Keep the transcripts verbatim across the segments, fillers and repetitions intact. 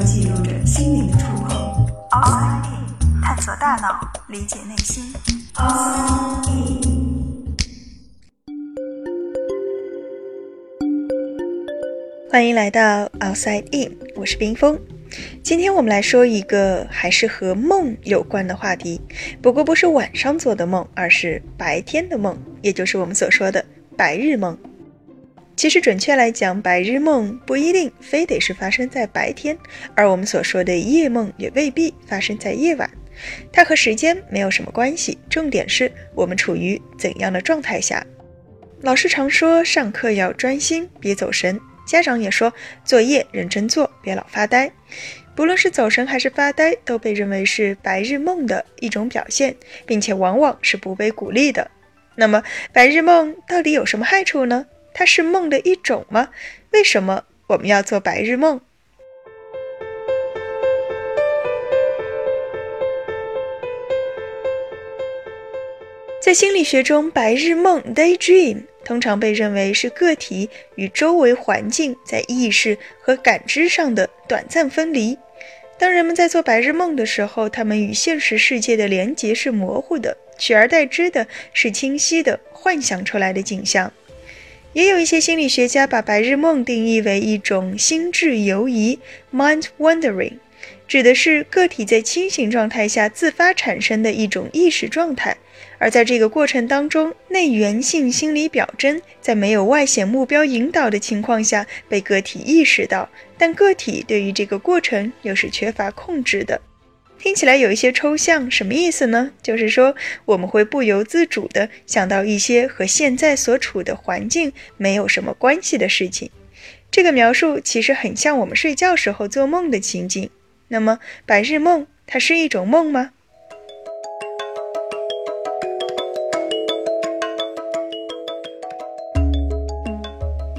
科技有着心灵的触碰。Outside In， 探索大脑，理解内心。Outside In。欢迎来到 Outside In， 我是冰峰。今天我们来说一个还是和梦有关的话题，不过不是晚上做的梦，而是白天的梦，也就是我们所说的白日梦。其实准确来讲，白日梦不一定非得是发生在白天，而我们所说的夜梦也未必发生在夜晚。它和时间没有什么关系，重点是我们处于怎样的状态下。老师常说上课要专心，别走神。家长也说作业认真做，别老发呆。不论是走神还是发呆，都被认为是白日梦的一种表现，并且往往是不被鼓励的。那么白日梦到底有什么害处呢？它是梦的一种吗？为什么我们要做白日梦？在心理学中，白日梦 daydream 通常被认为是个体与周围环境在意识和感知上的短暂分离。当人们在做白日梦的时候，他们与现实世界的连结是模糊的，取而代之的是清晰的幻想出来的景象。也有一些心理学家把白日梦定义为一种心智游移 mind wandering， 指的是个体在清醒状态下自发产生的一种意识状态，而在这个过程当中，内源性心理表征在没有外显目标引导的情况下被个体意识到，但个体对于这个过程又是缺乏控制的。听起来有一些抽象，什么意思呢？就是说我们会不由自主地想到一些和现在所处的环境没有什么关系的事情。这个描述其实很像我们睡觉时候做梦的情景。那么白日梦它是一种梦吗？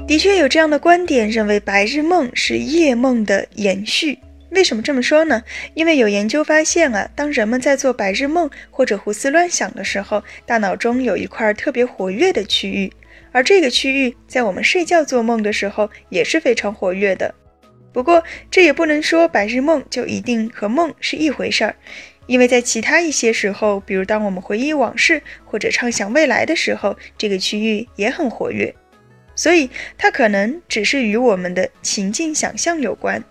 的确有这样的观点，认为白日梦是夜梦的延续。为什么这么说呢？因为有研究发现啊，当人们在做白日梦或者胡思乱想的时候，大脑中有一块特别活跃的区域，而这个区域在我们睡觉做梦的时候也是非常活跃的。不过这也不能说白日梦就一定和梦是一回事儿，因为在其他一些时候，比如当我们回忆往事或者畅想未来的时候，这个区域也很活跃。所以它可能只是与我们的情境想象有关。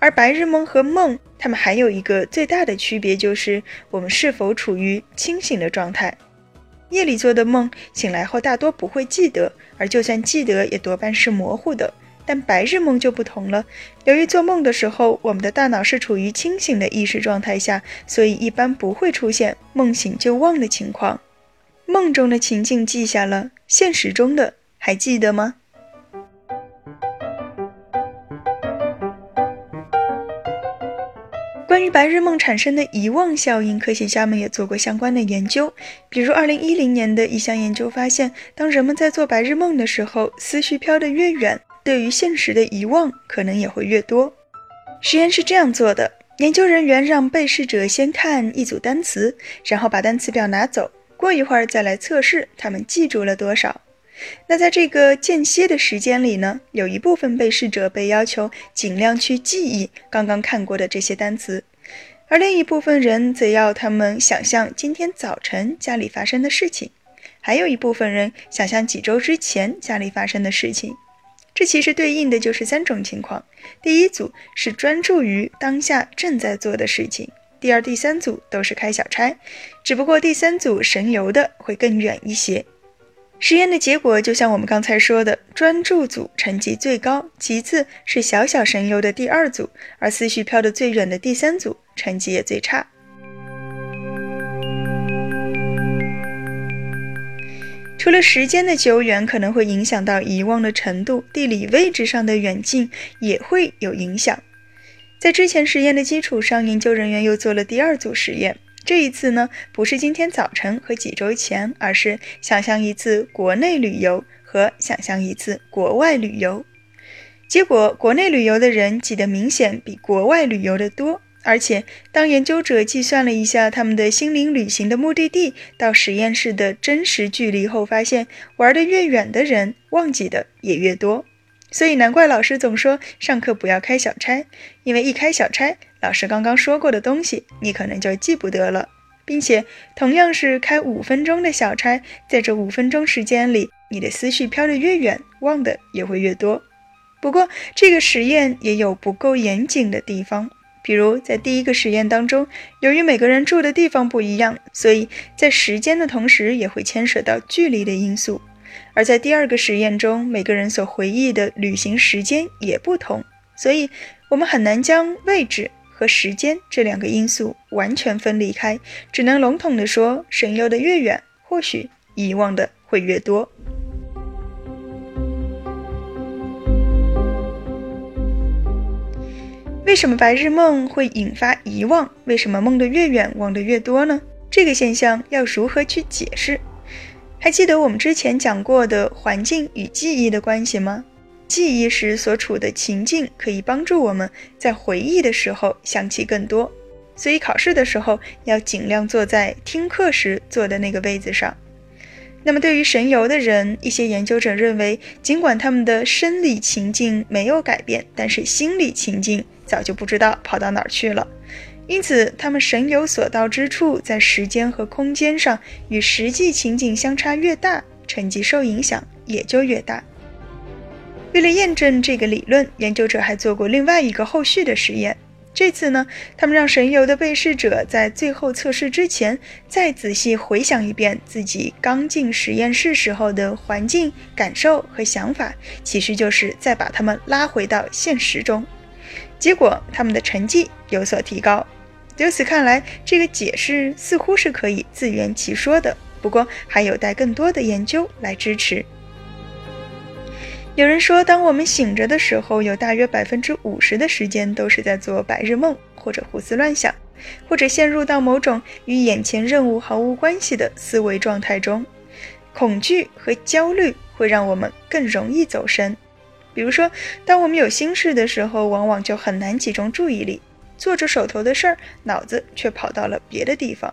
而白日梦和梦，它们还有一个最大的区别，就是我们是否处于清醒的状态。夜里做的梦，醒来后大多不会记得，而就算记得也多半是模糊的。但白日梦就不同了，由于做梦的时候，我们的大脑是处于清醒的意识状态下，所以一般不会出现梦醒就忘的情况。梦中的情境记下了，现实中的还记得吗？关于白日梦产生的遗忘效应，科学家们也做过相关的研究。比如二零一零年的一项研究发现，当人们在做白日梦的时候，思绪飘得越远，对于现实的遗忘可能也会越多。实验是这样做的，研究人员让被试者先看一组单词，然后把单词表拿走，过一会儿再来测试他们记住了多少。那在这个间歇的时间里呢，有一部分被试者被要求尽量去记忆刚刚看过的这些单词，而另一部分人则要他们想象今天早晨家里发生的事情，还有一部分人想象几周之前家里发生的事情。这其实对应的就是三种情况：第一组是专注于当下正在做的事情，第二、第三组都是开小差，只不过第三组神游的会更远一些。实验的结果就像我们刚才说的，专注组成绩最高，其次是小小神游的第二组，而思绪飘得最远的第三组成绩也最差。除了时间的久远可能会影响到遗忘的程度，地理位置上的远近也会有影响。在之前实验的基础上，研究人员又做了第二组实验。这一次呢，不是今天早晨和几周前，而是想象一次国内旅游和想象一次国外旅游。结果，国内旅游的人记得明显比国外旅游的多，而且当研究者计算了一下他们的心灵旅行的目的地到实验室的真实距离后，发现玩得越远的人忘记的也越多。所以难怪老师总说上课不要开小差，因为一开小差，老师刚刚说过的东西你可能就记不得了。并且同样是开五分钟的小差，在这五分钟时间里，你的思绪飘得越远，忘得也会越多。不过这个实验也有不够严谨的地方，比如在第一个实验当中，由于每个人住的地方不一样，所以在时间的同时也会牵扯到距离的因素。而在第二个实验中，每个人所回忆的旅行时间也不同，所以我们很难将位置和时间这两个因素完全分离开，只能笼统地说，神游的越远，或许遗忘的会越多。为什么白日梦会引发遗忘？为什么梦得越远，忘得越多呢？这个现象要如何去解释？还记得我们之前讲过的环境与记忆的关系吗？记忆时所处的情境可以帮助我们在回忆的时候想起更多，所以考试的时候要尽量坐在听课时坐的那个位子上。那么对于神游的人，一些研究者认为，尽管他们的生理情境没有改变，但是心理情境早就不知道跑到哪儿去了。因此他们神游所到之处，在时间和空间上与实际情景相差越大，成绩受影响也就越大。为了验证这个理论，研究者还做过另外一个后续的实验。这次呢，他们让神游的被试者在最后测试之前，再仔细回想一遍自己刚进实验室时候的环境、感受和想法，其实就是再把他们拉回到现实中。结果他们的成绩有所提高。由此看来，这个解释似乎是可以自圆其说的，不过还有待更多的研究来支持。有人说，当我们醒着的时候，有大约 百分之五十 的时间都是在做白日梦，或者胡思乱想，或者陷入到某种与眼前任务毫无关系的思维状态中。恐惧和焦虑会让我们更容易走神。比如说，当我们有心事的时候，往往就很难集中注意力，做着手头的事儿，脑子却跑到了别的地方。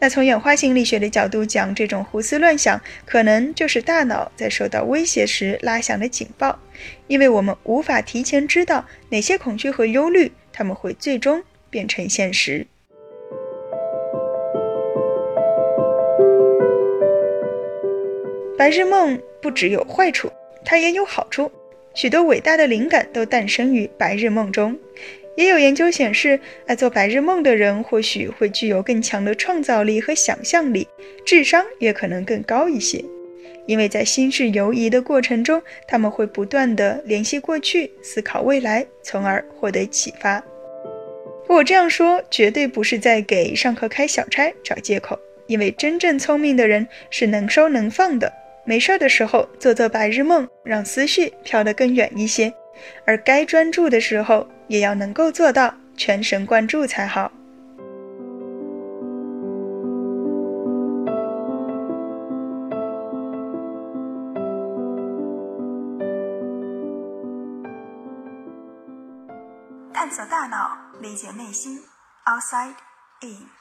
那从演化心理学的角度讲，这种胡思乱想可能就是大脑在受到威胁时拉响的警报，因为我们无法提前知道哪些恐惧和忧虑，它们会最终变成现实。白日梦不只有坏处，它也有好处，许多伟大的灵感都诞生于白日梦中。也有研究显示，爱做白日梦的人或许会具有更强的创造力和想象力，智商也可能更高一些，因为在心智游移的过程中，他们会不断地联系过去，思考未来，从而获得启发。我这样说绝对不是在给上课开小差找借口，因为真正聪明的人是能收能放的，没事的时候做做白日梦，让思绪飘得更远一些，而该专注的时候也要能够做到全神贯注才好。探索大脑，理解内心 Outside In。